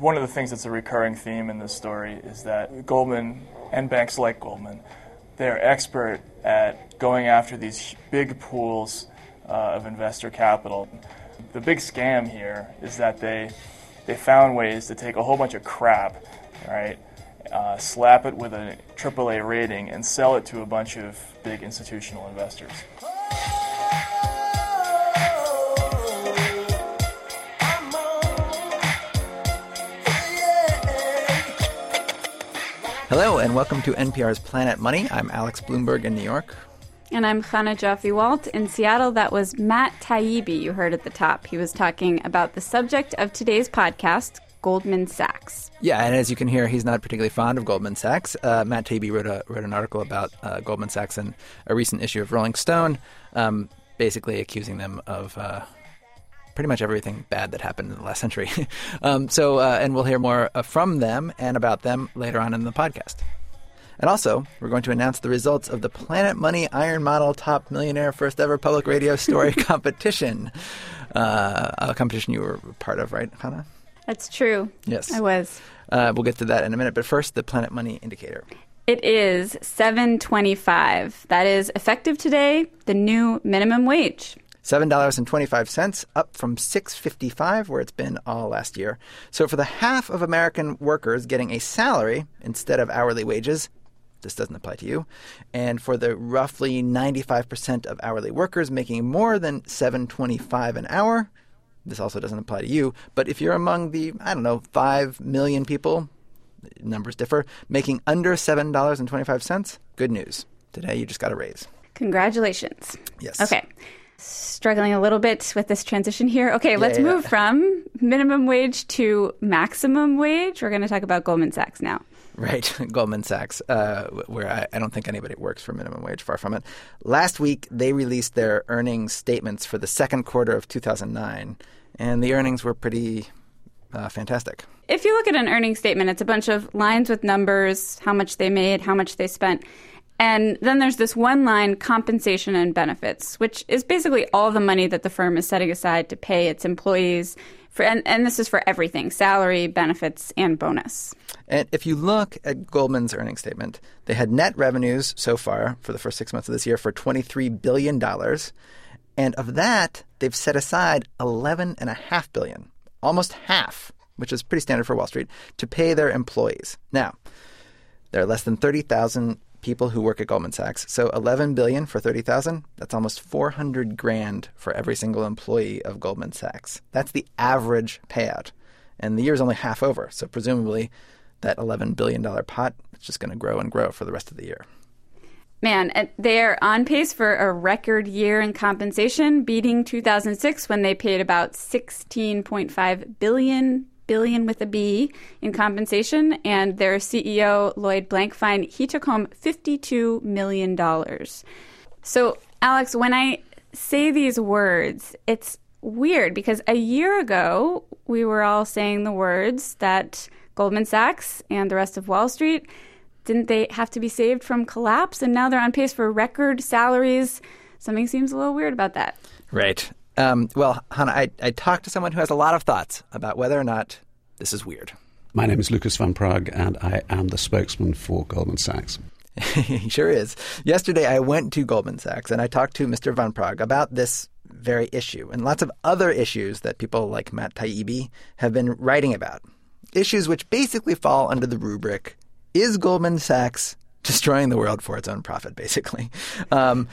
One of the things that's a recurring theme in this story is that Goldman and banks like Goldman, they're expert at going after these big pools of investor capital. The big scam here is that they found ways to take a whole bunch of crap, right? Slap it with a AAA rating and sell it to a bunch of big institutional investors. Hello and welcome to NPR's Planet Money. I'm Alex Bloomberg in New York. And I'm Chana Joffe-Walt in Seattle. That was Matt Taibbi you heard at the top. He was talking about the subject of today's podcast, Goldman Sachs. Yeah, and as you can hear, he's not particularly fond of Goldman Sachs. Matt Taibbi wrote an article about Goldman Sachs in a recent issue of Rolling Stone, basically accusing them of pretty much everything bad that happened in the last century. And we'll hear more from them and about them later on in the podcast. And also, we're going to announce the results of the Planet Money Iron Model Top Millionaire First Ever Public Radio Story competition. A competition you were part of, right, Hannah? That's true. Yes. I was. We'll get to that in a minute. But first, the Planet Money Indicator. It is 7.25. That is effective today, the new minimum wage. $7.25, up from $6.55, where it's been all last year. So for the half of American workers getting a salary instead of hourly wages, this doesn't apply to you, and for the roughly 95% of hourly workers making more than $7.25 an hour, this also doesn't apply to you. But if you're among the, 5 million people, numbers differ, making under $7.25, good news. Today you just got a raise. Congratulations. Yes. Okay. Struggling a little bit with this transition here. Okay, let's move from minimum wage to maximum wage. We're going to talk about Goldman Sachs now. Right, Goldman Sachs, where I don't think anybody works for minimum wage, far from it. Last week, they released their earnings statements for the second quarter of 2009, and the earnings were pretty fantastic. If you look at an earnings statement, it's a bunch of lines with numbers, how much they made, how much they spent. And then there's this one line, compensation and benefits, which is basically all the money that the firm is setting aside to pay its employees. And this is for everything, salary, benefits, and bonus. And if you look at Goldman's earnings statement, they had net revenues so far for the first 6 months of this year for $23 billion. And of that, they've set aside $11.5 billion, almost half, which is pretty standard for Wall Street, to pay their employees. Now, there are less than 30,000 people who work at Goldman Sachs. So $11 billion for 30,000, that's almost 400 grand for every single employee of Goldman Sachs. That's the average payout. And the year's only half over. So presumably that $11 billion pot is just going to grow and grow for the rest of the year. Man, they're on pace for a record year in compensation, beating 2006 when they paid about $16.5 billion with a B in compensation, and their CEO, Lloyd Blankfein, he took home $52 million. So, Alex, when I say these words, it's weird because a year ago, we were all saying the words that Goldman Sachs and the rest of Wall Street, didn't they have to be saved from collapse? And now they're on pace for record salaries. Something seems a little weird about that. Right. Well, Hannah, I talked to someone who has a lot of thoughts about whether or not this is weird. My name is Lucas van Praag, and I am the spokesman for Goldman Sachs. He sure is. Yesterday, I went to Goldman Sachs, and I talked to Mr. van Praag about this very issue and lots of other issues that people like Matt Taibbi have been writing about, issues which basically fall under the rubric, is Goldman Sachs destroying the world for its own profit, basically. And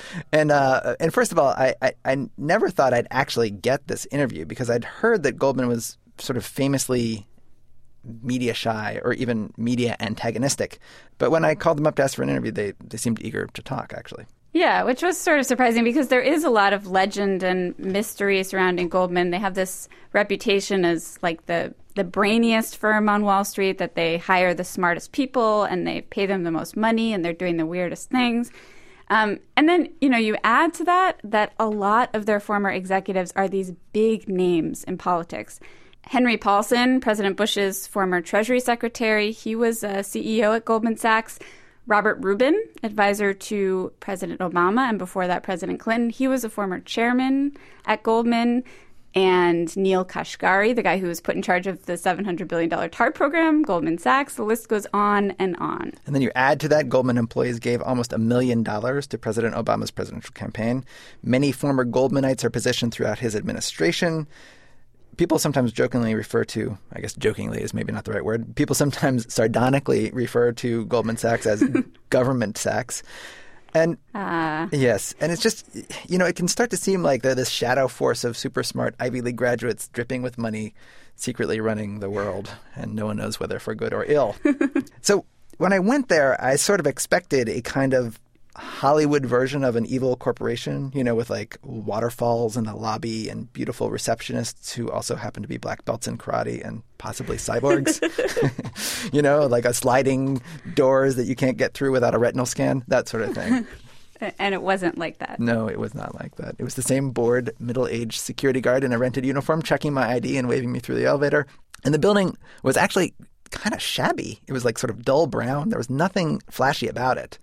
first of all, I never thought I'd actually get this interview because I'd heard that Goldman was sort of famously media shy or even media antagonistic. But when I called them up to ask for an interview, they seemed eager to talk, actually. Yeah, which was sort of surprising because there is a lot of legend and mystery surrounding Goldman. They have this reputation as like the brainiest firm on Wall Street, that they hire the smartest people and they pay them the most money and they're doing the weirdest things. And then, you add to that a lot of their former executives are these big names in politics. Henry Paulson, President Bush's former Treasury Secretary, he was a CEO at Goldman Sachs. Robert Rubin, advisor to President Obama and before that President Clinton, he was a former chairman at Goldman. and Neil Kashkari, the guy who was put in charge of the $700 billion TARP program, Goldman Sachs. The list goes on and on. And then you add to that, Goldman employees gave almost $1 million to President Obama's presidential campaign. Many former Goldmanites are positioned throughout his administration. People sometimes jokingly refer to, I guess jokingly is maybe not the right word, people sometimes sardonically refer to Goldman Sachs as government Sachs. And yes, and it's just, you know, it can start to seem like they're this shadow force of super smart Ivy League graduates dripping with money, secretly running the world, and no one knows whether for good or ill. So when I went there, I sort of expected a kind of Hollywood version of an evil corporation, you know, with like waterfalls in the lobby and beautiful receptionists who also happen to be black belts in karate and possibly cyborgs, you know, like a sliding doors that you can't get through without a retinal scan, that sort of thing. And it wasn't like that. No, it was not like that. It was the same bored middle-aged security guard in a rented uniform checking my ID and waving me through the elevator. And the building was actually kind of shabby. It was like sort of dull brown. There was nothing flashy about it.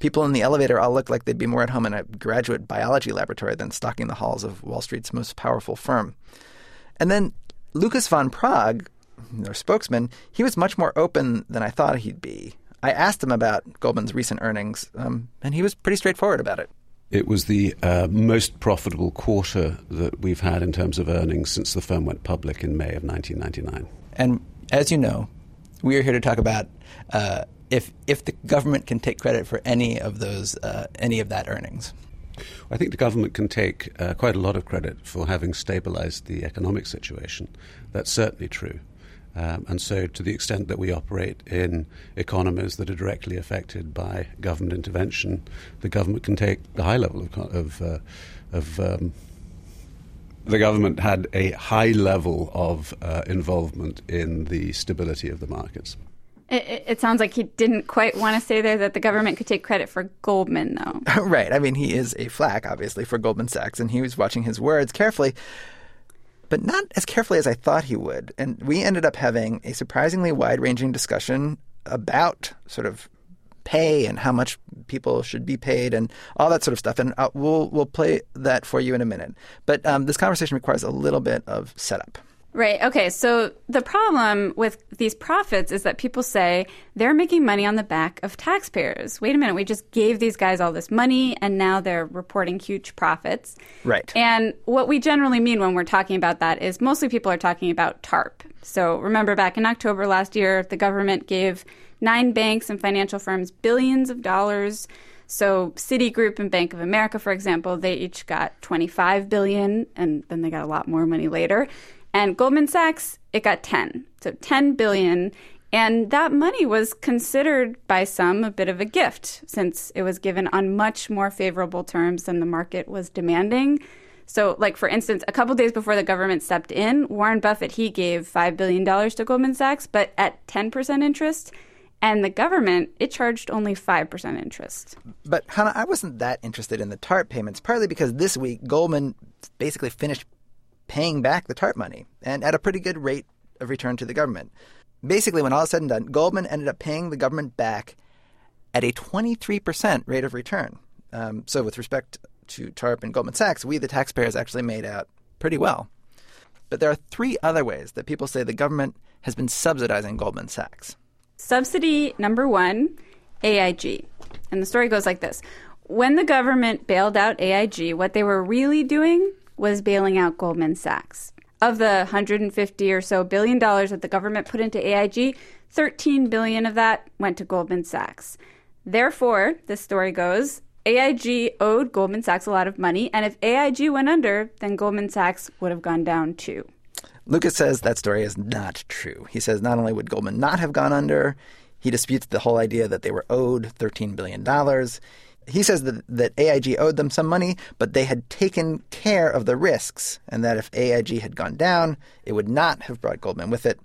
People in the elevator all look like they'd be more at home in a graduate biology laboratory than stalking the halls of Wall Street's most powerful firm. And then Lucas van Praag, their spokesman, he was much more open than I thought he'd be. I asked him about Goldman's recent earnings, and he was pretty straightforward about it. It was the most profitable quarter that we've had in terms of earnings since the firm went public in May of 1999. And as you know, we are here to talk about if the government can take credit for any of those, any of that earnings. I think the government can take quite a lot of credit for having stabilized the economic situation. That's certainly true. And so to the extent that we operate in economies that are directly affected by government intervention, the government can take a high level the government had a high level of involvement in the stability of the markets. It sounds like he didn't quite want to say there that the government could take credit for Goldman, though. Right. I mean, he is a flack, obviously, for Goldman Sachs, and he was watching his words carefully, but not as carefully as I thought he would. And we ended up having a surprisingly wide-ranging discussion about sort of pay and how much people should be paid and all that sort of stuff. And we'll play that for you in a minute. But this conversation requires a little bit of setup. Right. Okay. So the problem with these profits is that people say they're making money on the back of taxpayers. Wait a minute. We just gave these guys all this money and now they're reporting huge profits. Right. And what we generally mean when we're talking about that is mostly people are talking about TARP. So remember back in October last year, the government gave 9 banks and financial firms billions of dollars. So Citigroup and Bank of America, for example, they each got $25 billion and then they got a lot more money later. And Goldman Sachs, it got 10, so $10 billion. And that money was considered by some a bit of a gift since it was given on much more favorable terms than the market was demanding. So, like, for instance, a couple days before the government stepped in, Warren Buffett, he gave $5 billion to Goldman Sachs, but at 10% interest. And the government, it charged only 5% interest. But, Hannah, I wasn't that interested in the TARP payments, partly because this week Goldman basically finished paying back the TARP money, and at a pretty good rate of return to the government. Basically, when all is said and done, Goldman ended up paying the government back at a 23% rate of return. So with respect to TARP and Goldman Sachs, we, the taxpayers, actually made out pretty well. But there are 3 other ways that people say the government has been subsidizing Goldman Sachs. Subsidy number 1, AIG. And the story goes like this. When the government bailed out AIG, what they were really doing was bailing out Goldman Sachs. Of the $150 or so billion that the government put into AIG, $13 billion of that went to Goldman Sachs. Therefore, this story goes, AIG owed Goldman Sachs a lot of money, and if AIG went under, then Goldman Sachs would have gone down too. Lucas says that story is not true. He says not only would Goldman not have gone under, he disputes the whole idea that they were owed $13 billion. He says that AIG owed them some money, but they had taken care of the risks, and that if AIG had gone down, it would not have brought Goldman with it.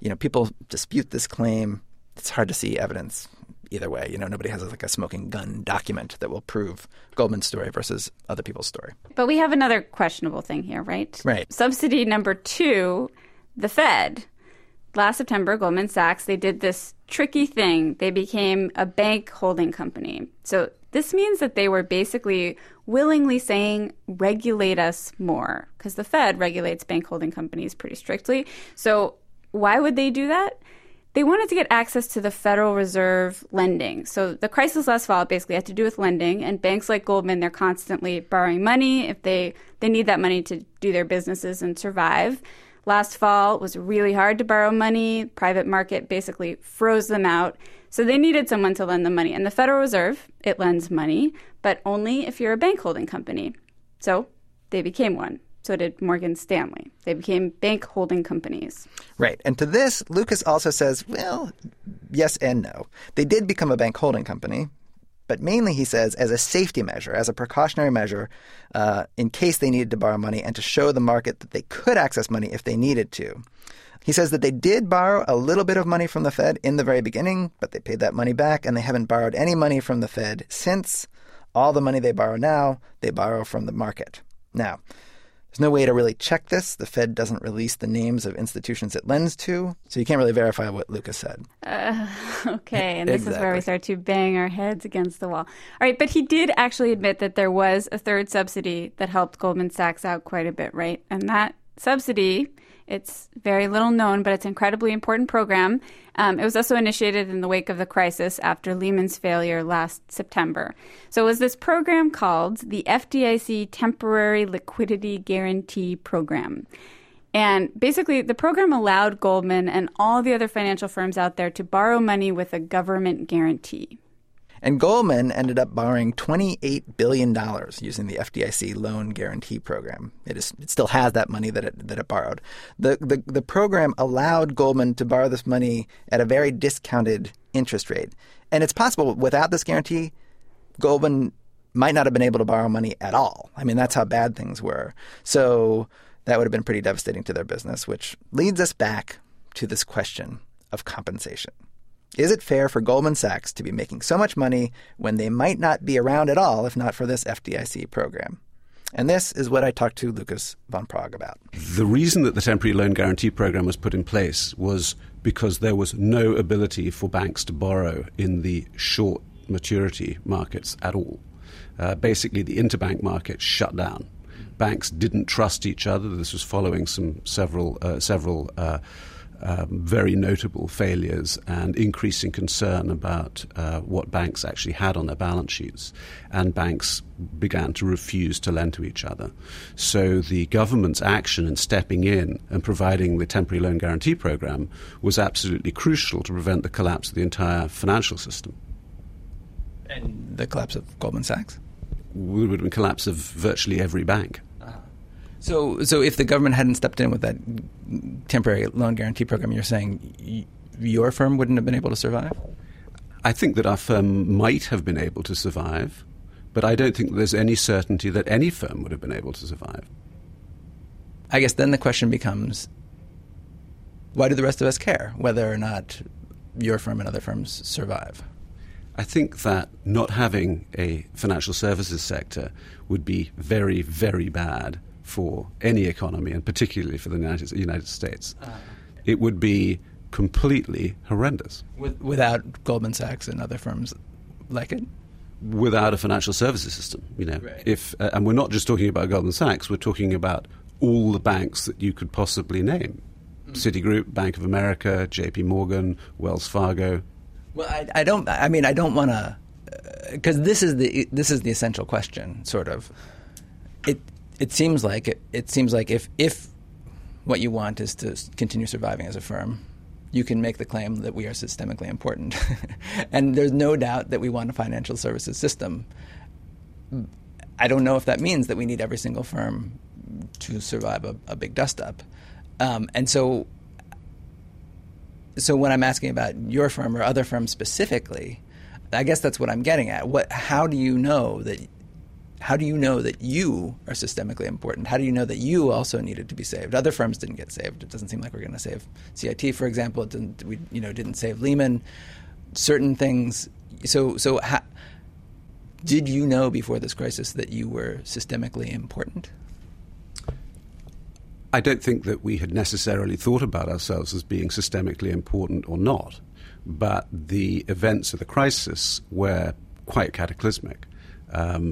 You know, people dispute this claim. It's hard to see evidence either way. You know, nobody has like a smoking gun document that will prove Goldman's story versus other people's story. But we have another questionable thing here, right? Right. Subsidy number 2, the Fed. Last September, Goldman Sachs, they did this tricky thing. They became a bank holding company. So This means that they were basically willingly saying, regulate us more, because the Fed regulates bank holding companies pretty strictly. So why would they do that? They wanted to get access to the Federal Reserve lending. So the crisis last fall basically had to do with lending, and banks like Goldman, they're constantly borrowing money if they need that money to do their businesses and survive. Last fall was really hard to borrow money. Private market basically froze them out. So they needed someone to lend them money. And the Federal Reserve, it lends money, but only if you're a bank holding company. So they became one. So did Morgan Stanley. They became bank holding companies. Right. And to this, Lucas also says, well, yes and no. They did become a bank holding company, but mainly, he says, as a safety measure, as a precautionary measure, in case they needed to borrow money and to show the market that they could access money if they needed to. He says that they did borrow a little bit of money from the Fed in the very beginning, but they paid that money back, and they haven't borrowed any money from the Fed since. All the money they borrow now, they borrow from the market. Now, there's no way to really check this. The Fed doesn't release the names of institutions it lends to, so you can't really verify what Lucas said. Okay, and exactly. This is where we start to bang our heads against the wall. All right, but he did actually admit that there was a third subsidy that helped Goldman Sachs out quite a bit, right? And that subsidy, it's very little known, but it's an incredibly important program. It was also initiated in the wake of the crisis after Lehman's failure last September. So it was this program called the FDIC Temporary Liquidity Guarantee Program. And basically, the program allowed Goldman and all the other financial firms out there to borrow money with a government guarantee. And Goldman ended up borrowing $28 billion using the FDIC loan guarantee program. It still has that money that it borrowed. The program allowed Goldman to borrow this money at a very discounted interest rate. And it's possible without this guarantee, Goldman might not have been able to borrow money at all. I mean, that's how bad things were. So that would have been pretty devastating to their business, which leads us back to this question of compensation. Is it fair for Goldman Sachs to be making so much money when they might not be around at all if not for this FDIC program? And this is what I talked to Lucas van Praag about. The reason that the Temporary Loan Guarantee Program was put in place was because there was no ability for banks to borrow in the short maturity markets at all. Basically, the interbank market shut down. Banks didn't trust each other. This was following several very notable failures and increasing concern about what banks actually had on their balance sheets. And banks began to refuse to lend to each other. So the government's action in stepping in and providing the Temporary Loan Guarantee Program was absolutely crucial to prevent the collapse of the entire financial system. And the collapse of Goldman Sachs? It would have been collapse of virtually every bank. So if the government hadn't stepped in with that temporary loan guarantee program, you're saying your firm wouldn't have been able to survive? I think that our firm might have been able to survive, but I don't think there's any certainty that any firm would have been able to survive. I guess then the question becomes, why do the rest of us care whether or not your firm and other firms survive? I think that not having a financial services sector would be very, very bad for any economy, and particularly for the United States. It would be completely horrendous. Without Goldman Sachs and other firms like it? Without a financial services system, you know. Right. And we're not just talking about Goldman Sachs, we're talking about all the banks that you could possibly name. Citigroup, Bank of America, J.P. Morgan, Wells Fargo. Well, I don't want to... Because this is the essential question, sort of. It seems like if what you want is to continue surviving as a firm, you can make the claim that we are systemically important. And there's no doubt that we want a financial services system. I don't know if that means that we need every single firm to survive a big dust-up. And so when I'm asking about your firm or other firms specifically, I guess that's what I'm getting at. How do you know that you are systemically important? How do you know that you also needed to be saved? Other firms didn't get saved. It doesn't seem like we're going to save CIT, for example. We didn't save Lehman. Certain things. So did you know before this crisis that you were systemically important? I don't think that we had necessarily thought about ourselves as being systemically important or not. But the events of the crisis where quite cataclysmic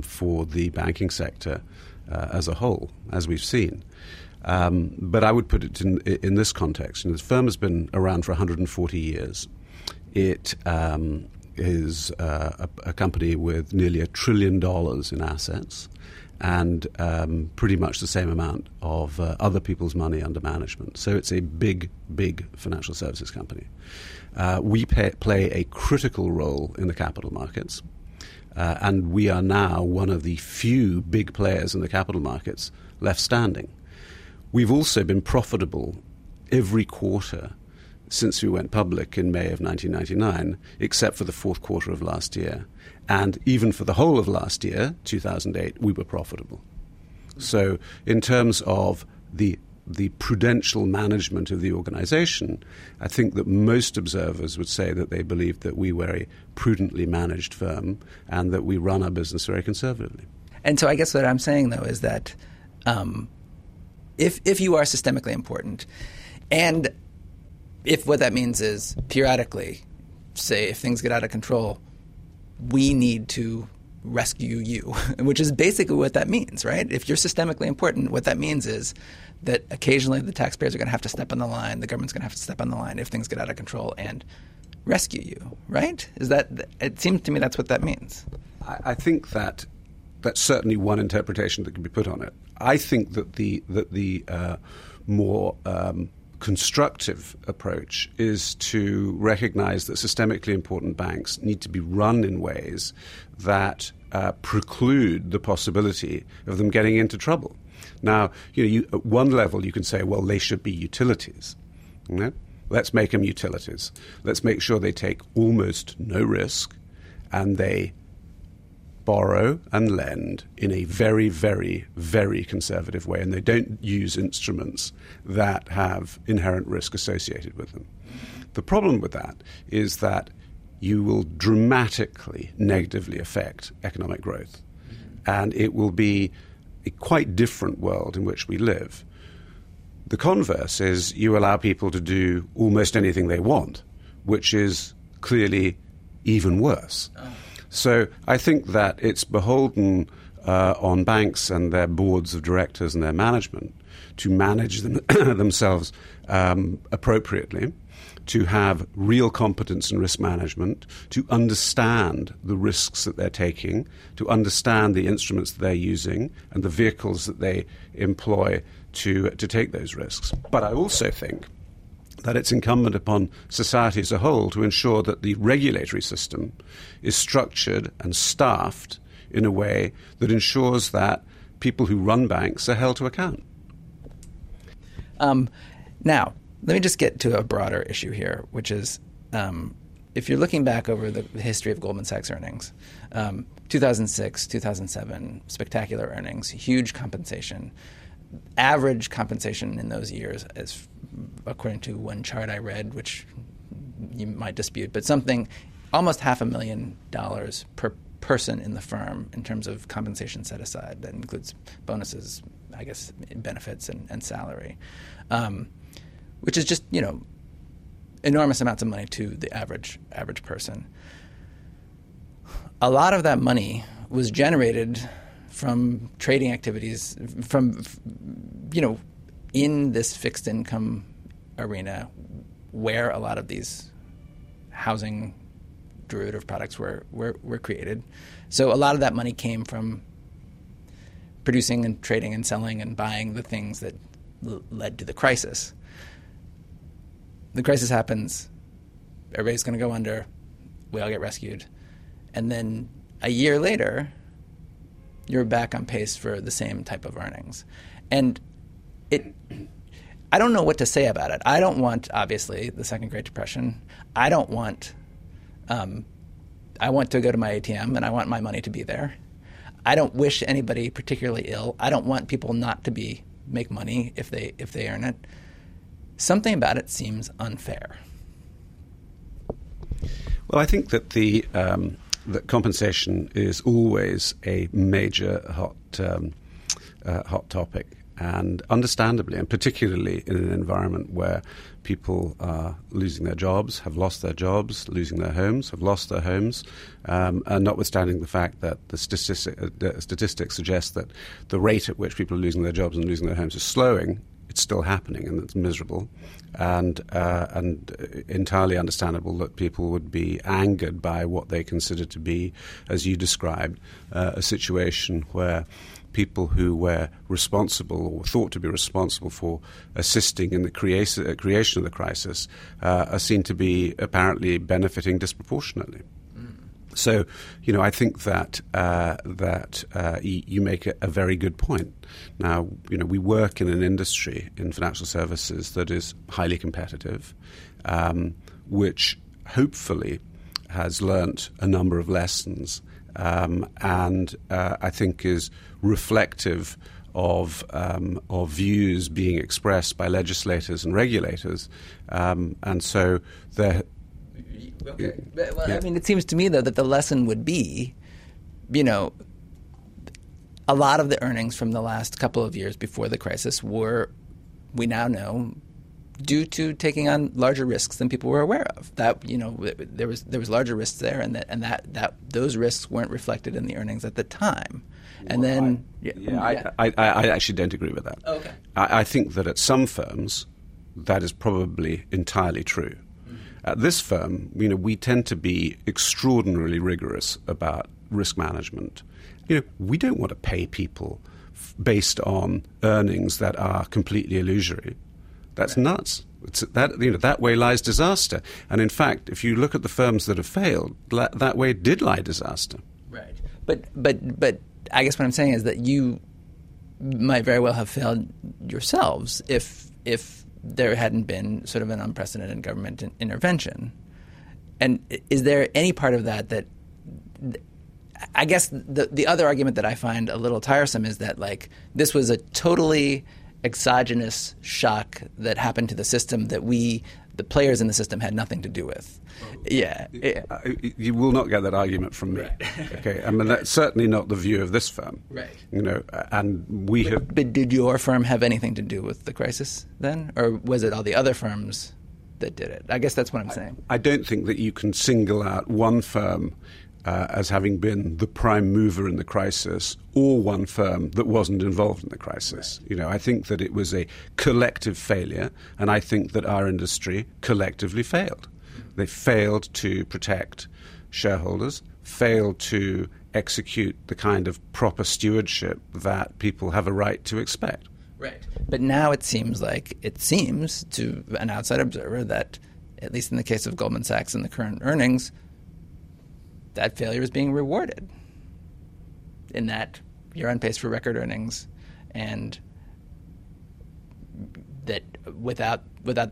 for the banking sector as a whole, as we've seen. But I would put it in this context. You know, the firm has been around for 140 years. It is a company with nearly $1 trillion in assets and pretty much the same amount of other people's money under management. So it's a big, big financial services company. We play a critical role in the capital markets, and we are now one of the few big players in the capital markets left standing. We've also been profitable every quarter since we went public in May of 1999, except for the fourth quarter of last year. And even for the whole of last year, 2008, we were profitable. So in terms of the prudential management of the organization, I think that most observers would say that they believe that we were a prudently managed firm and that we run our business very conservatively. And so I guess what I'm saying, though, is that if you are systemically important and if what that means is periodically, say, if things get out of control, we need to rescue you, which is basically what that means, right? If you're systemically important, what that means is that occasionally the taxpayers are going to have to step on the line, the government's going to have to step on the line if things get out of control and rescue you, right? Is that? It seems to me that's what that means. I think that that's certainly one interpretation that can be put on it. I think that the more constructive approach is to recognize that systemically important banks need to be run in ways that preclude the possibility of them getting into trouble. Now, at one level you can say, well, they should be utilities. You know? Let's make them utilities. Let's make sure they take almost no risk and they borrow and lend in a very, very, very conservative way, and they don't use instruments that have inherent risk associated with them. The problem with that is that you will dramatically negatively affect economic growth, and it will be a quite different world in which we live. The converse is you allow people to do almost anything they want, which is clearly even worse. So I think that it's beholden on banks and their boards of directors and their management to manage themselves appropriately, to have real competence in risk management, to understand the risks that they're taking, to understand the instruments that they're using and the vehicles that they employ to take those risks. But I also think that it's incumbent upon society as a whole to ensure that the regulatory system is structured and staffed in a way that ensures that people who run banks are held to account. Now, let me just get to a broader issue here, which is if you're looking back over the history of Goldman Sachs earnings, 2006, 2007, spectacular earnings, huge compensation. Average compensation in those years, as according to one chart I read, which you might dispute, but something almost $500,000 per person in the firm in terms of compensation set aside. That includes bonuses, I guess, benefits and salary, which is just, enormous amounts of money to the average person. A lot of that money was generated from trading activities, from, in this fixed income arena where a lot of these housing derivative products were created. So a lot of that money came from producing and trading and selling and buying the things that led to the crisis. The crisis happens. Everybody's going to go under. We all get rescued. And then a year later, you're back on pace for the same type of earnings. And I don't know what to say about it. I don't want, obviously, the second Great Depression. I don't want I want to go to my ATM and I want my money to be there. I don't wish anybody particularly ill. I don't want people not to make money if they earn it. Something about it seems unfair. Well, I think that that compensation is always a major hot topic, And understandably, and particularly in an environment where people are losing their jobs, have lost their jobs, losing their homes, have lost their homes, and notwithstanding the fact that the statistics suggest that the rate at which people are losing their jobs and losing their homes is slowing, it's still happening, and it's miserable, and entirely understandable that people would be angered by what they consider to be, as you described, a situation where people who were responsible or thought to be responsible for assisting in the creation of the crisis are seen to be apparently benefiting disproportionately. So, you know, I think that you make a very good point. Now, you know, we work in an industry in financial services that is highly competitive, which hopefully has learnt a number of lessons, and I think is reflective of views being expressed by legislators and regulators, and so there. Okay. Well, I mean, it seems to me, though, that the lesson would be, you know, a lot of the earnings from the last couple of years before the crisis were, we now know, due to taking on larger risks than people were aware of. That, you know, there was larger risks there, and that those risks weren't reflected in the earnings at the time. And well, then, I actually don't agree with that. Okay, I think that at some firms, that is probably entirely true. At this firm, you know, we tend to be extraordinarily rigorous about risk management. You know, we don't want to pay people based on earnings that are completely illusory. That's nuts. It's that, you know, that way lies disaster. And in fact, if you look at the firms that have failed, that way did lie disaster. Right. But I guess what I'm saying is that you might very well have failed yourselves if there hadn't been sort of an unprecedented government intervention. And is there any part of that I guess the other argument that I find a little tiresome is that, like, this was a totally exogenous shock that happened to the system that the players in the system had nothing to do with. Well, yeah. You will not get that argument from me. Right. Okay, I mean, that's certainly not the view of this firm. Right. You know, and we have. But did your firm have anything to do with the crisis then, or was it all the other firms that did it? I guess that's what I'm saying. I don't think that you can single out one firm as having been the prime mover in the crisis, or one firm that wasn't involved in the crisis. Right. You know, I think that it was a collective failure, and I think that our industry collectively failed. They failed to protect shareholders, failed to execute the kind of proper stewardship that people have a right to expect. Right. But now it seems to an outside observer that, at least in the case of Goldman Sachs and the current earnings, that failure is being rewarded, in that you're on pace for record earnings, and that without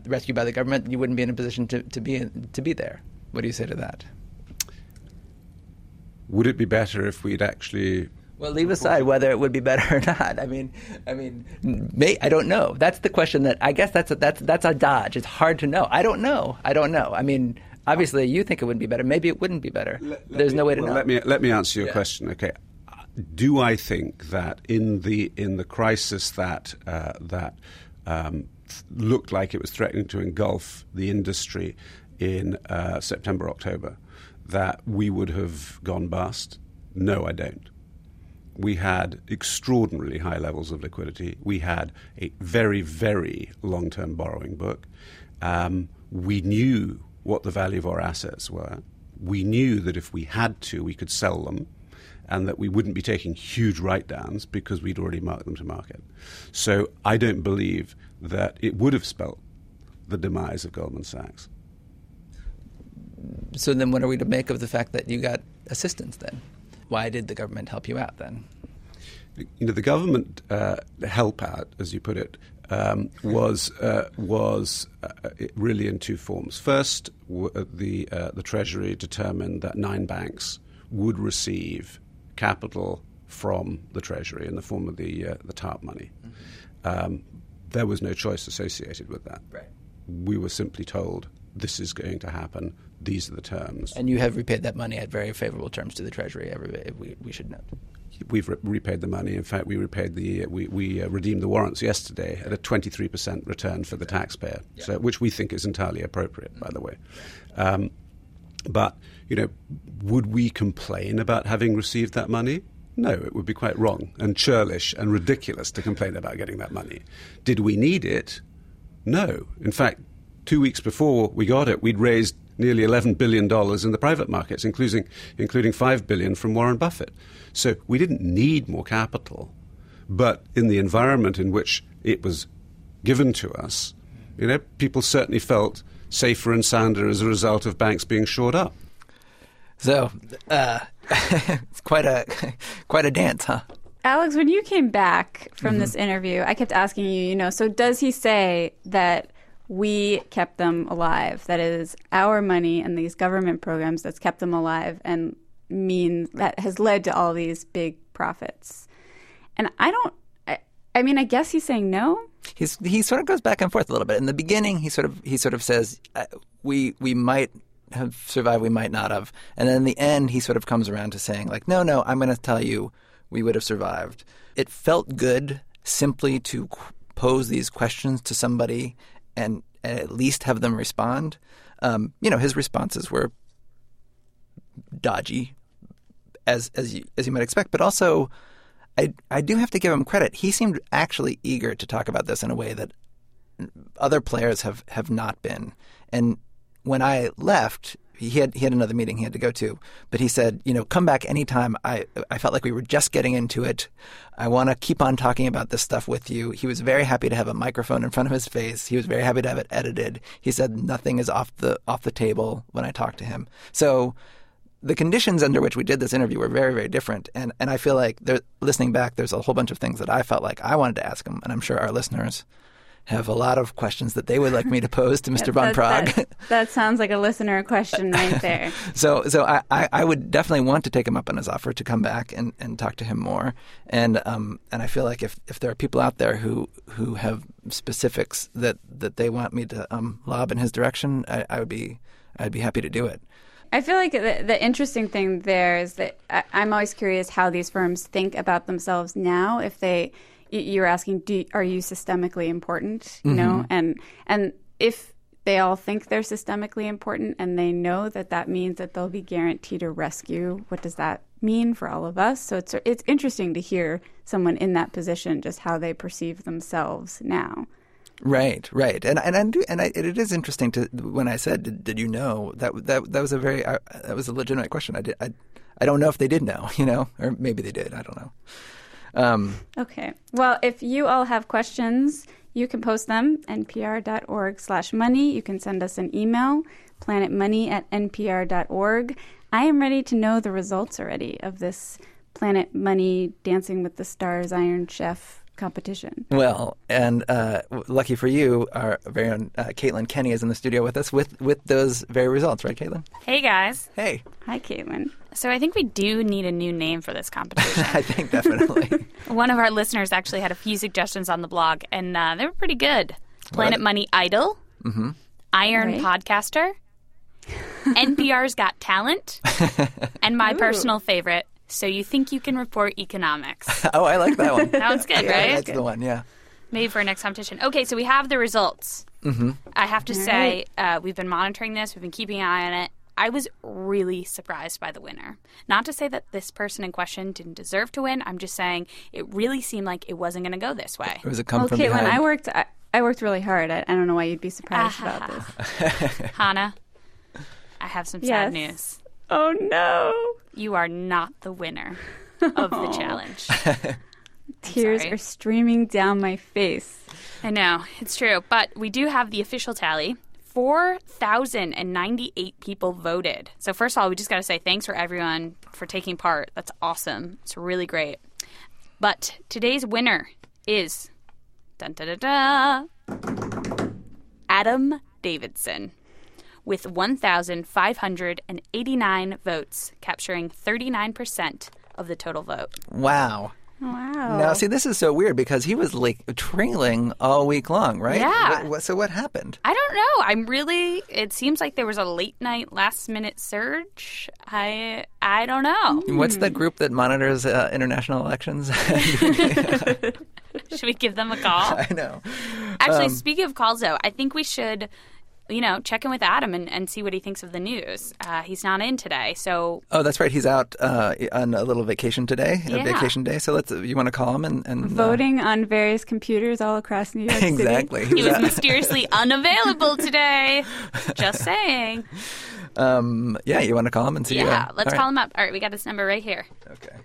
rescue by the government, you wouldn't be in a position to be there. What do you say to that? Would it be better if we'd actually? Well, leave aside whether it would be better or not. I mean, I don't know. That's the question that I guess that's a dodge. It's hard to know. I don't know. I mean. Obviously, you think it would be better. Maybe it wouldn't be better. There's no way to know. Let me answer your question. Okay, do I think that in the crisis that looked like it was threatening to engulf the industry in September, October, that we would have gone bust? No, I don't. We had extraordinarily high levels of liquidity. We had a very, very long-term borrowing book. We knew what the value of our assets were. We knew that if we had to, we could sell them, and that we wouldn't be taking huge write-downs because we'd already marked them to market. So I don't believe that it would have spelt the demise of Goldman Sachs. So then what are we to make of the fact that you got assistance then? Why did the government help you out then? You know, the government help out, as you put it, was really in two forms. First, the Treasury determined that 9 banks would receive capital from the Treasury in the form of the TARP money. Mm-hmm. There was no choice associated with that. Right. We were simply told this is going to happen. These are the terms. And you have repaid that money at very favorable terms to the Treasury. We should note. We've repaid the money. In fact, we repaid the redeemed the warrants yesterday at a 23% return for the taxpayer, so, which we think is entirely appropriate, by the way. But you know, would we complain about having received that money? No, it would be quite wrong and churlish and ridiculous to complain about getting that money. Did we need it? No. In fact, 2 weeks before we got it, we'd raised nearly $11 billion in the private markets, including $5 billion from Warren Buffett. So we didn't need more capital. But in the environment in which it was given to us, you know, people certainly felt safer and sounder as a result of banks being shored up. So it's quite a dance, huh? Alex, when you came back from this interview, I kept asking you, you know, so does he say that we kept them alive? That is our money and these government programs that's kept them alive and that has led to all these big profits. And I guess he's saying no. He sort of goes back and forth a little bit. In the beginning, he sort of says we might have survived, we might not have. And then in the end, he sort of comes around to saying like, no, I'm going to tell you we would have survived. It felt good simply to pose these questions to somebody and at least have them respond. His responses were dodgy, as you might expect, but also I do have to give him credit. He seemed actually eager to talk about this in a way that other players have not been. And when I left, he had another meeting he had to go to, but he said, you know, come back anytime. I felt like we were just getting into it. I want to keep on talking about this stuff with you. He was very happy to have a microphone in front of his face. He was very happy to have it edited. He said nothing is off the table when I talked to him. So the conditions under which we did this interview were very, very different. And I feel like, listening back, there's a whole bunch of things that I felt like I wanted to ask him, and I'm sure our listeners have a lot of questions that they would like me to pose to Mr. Van Praag. That sounds like a listener question right there. So I would definitely want to take him up on his offer to come back and talk to him more. And I feel like if there are people out there who have specifics that they want me to lob in his direction, I'd be happy to do it. I feel like the interesting thing there is that I'm always curious how these firms think about themselves now. If they, you were asking, are you systemically important? You know, and if they all think they're systemically important and they know that means that they'll be guaranteed a rescue, what does that mean for all of us? So it's interesting to hear someone in that position just how they perceive themselves now. Right, it is interesting to when I said, "Did you know?" That was a very that was a legitimate question. I don't know if they did know, you know, or maybe they did. I don't know. Okay. Well, if you all have questions, you can post them npr.org/money. You can send us an email, planetmoney@npr.org. I am ready to know the results already of this Planet Money Dancing with the Stars Iron Chef competition. Well, and lucky for you, our very own Caitlin Kenny is in the studio with us with those very results, right, Caitlin? Hey, guys. Hey. Hi, Caitlin. So I think we do need a new name for this competition. I think definitely. One of our listeners actually had a few suggestions on the blog, and they were pretty good. Planet Money Idol, Iron Podcaster, NPR's Got Talent, and my personal favorite, So You Think You Can Report Economics. Oh, I like that one. That one's good, yeah, right? That's good. The one, yeah. Maybe for our next competition. Okay, so we have the results. I have to say, we've been monitoring this. We've been keeping an eye on it. I was really surprised by the winner. Not to say that this person in question didn't deserve to win. I'm just saying it really seemed like it wasn't going to go this way. It was a come from behind. Caitlin, I worked really hard. I don't know why you'd be surprised about this. Hannah, I have some sad news. Oh, no. You are not the winner of the challenge. Tears are streaming down my face. I know. It's true. But we do have the official tally. 4,098 people voted. So first of all, we just got to say thanks for everyone for taking part. That's awesome. It's really great. But today's winner is Adam Davidson, with 1,589 votes, capturing 39% of the total vote. Wow. Wow. Now, see, this is so weird because he was like trailing all week long, right? Yeah. So what happened? I don't know. It seems like there was a late night, last minute surge. I don't know. What's the group that monitors international elections? Should we give them a call? I know. Actually, speaking of calls, though, I think we should, check in with Adam and see what he thinks of the news. He's not in today, so... Oh, that's right. He's out on a little vacation today, a vacation day. So you want to call him and voting on various computers all across New York exactly. City. Exactly. He was mysteriously unavailable today. Just saying. You want to call him and see? Yeah, let's call him up. All right, we got his number right here. Okay.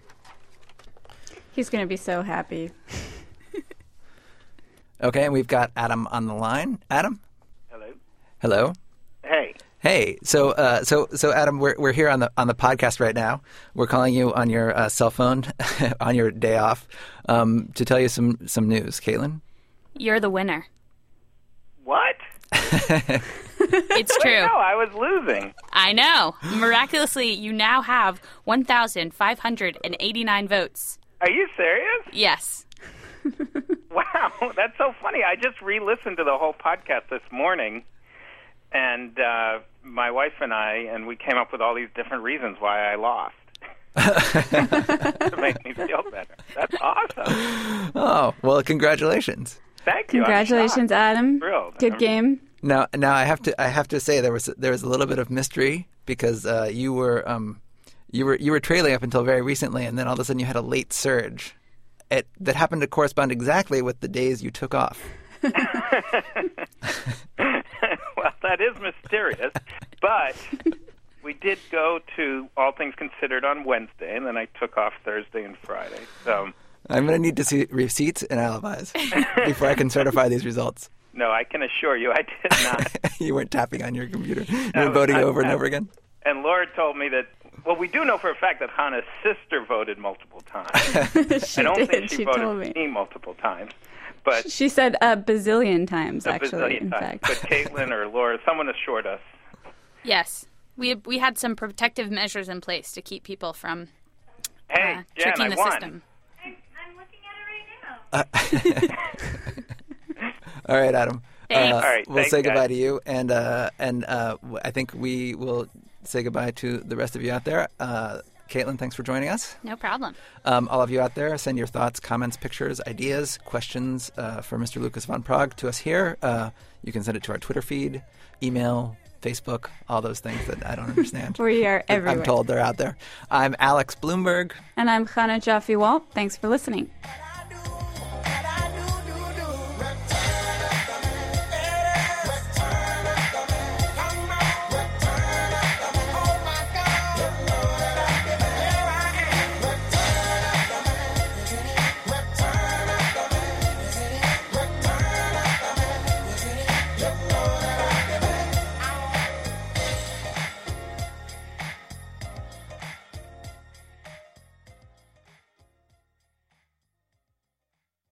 He's going to be so happy. Okay, and we've got Adam on the line. Adam? Hello. Hey. So Adam, we're here on the podcast right now. We're calling you on your cell phone on your day off to tell you some news. Caitlin, you're the winner. What? It's true. No, I was losing. I know. Miraculously, you now have 1,589 votes. Are you serious? Yes. Wow, that's so funny. I just re-listened to the whole podcast this morning. And my wife and I, and we came up with all these different reasons why I lost. To make me feel better. That's awesome. Oh, well, congratulations. Thank you. Congratulations, Adam. Thrilled. Good game. Now I have to say there was a little bit of mystery because you were trailing up until very recently, and then all of a sudden you had a late surge. That happened to correspond exactly with the days you took off. Well, that is mysterious, but we did go to All Things Considered on Wednesday, and then I took off Thursday and Friday. So I'm going to need to see receipts and alibis before I can certify these results. No, I can assure you I did not. You weren't tapping on your computer. You were voting over and over again. And Laura told me that, well, we do know for a fact that Hannah's sister voted multiple times. I don't think she voted with me multiple times. But she said a bazillion times, actually. But Caitlin or Laura, someone assured us. Yes. We had some protective measures in place to keep people from Jen, tricking the system. I'm looking at it right now. All right, Adam. Thanks. All right, we'll say goodbye to you. And I think we will say goodbye to the rest of you out there. Caitlin, thanks for joining us. No problem. All of you out there, send your thoughts, comments, pictures, ideas, questions for Mr. Lucas van Praag to us here. You can send it to our Twitter feed, email, Facebook, all those things that I don't understand. We are everywhere. I'm told they're out there. I'm Alex Bloomberg. And I'm Chana Joffe-Walt. Thanks for listening.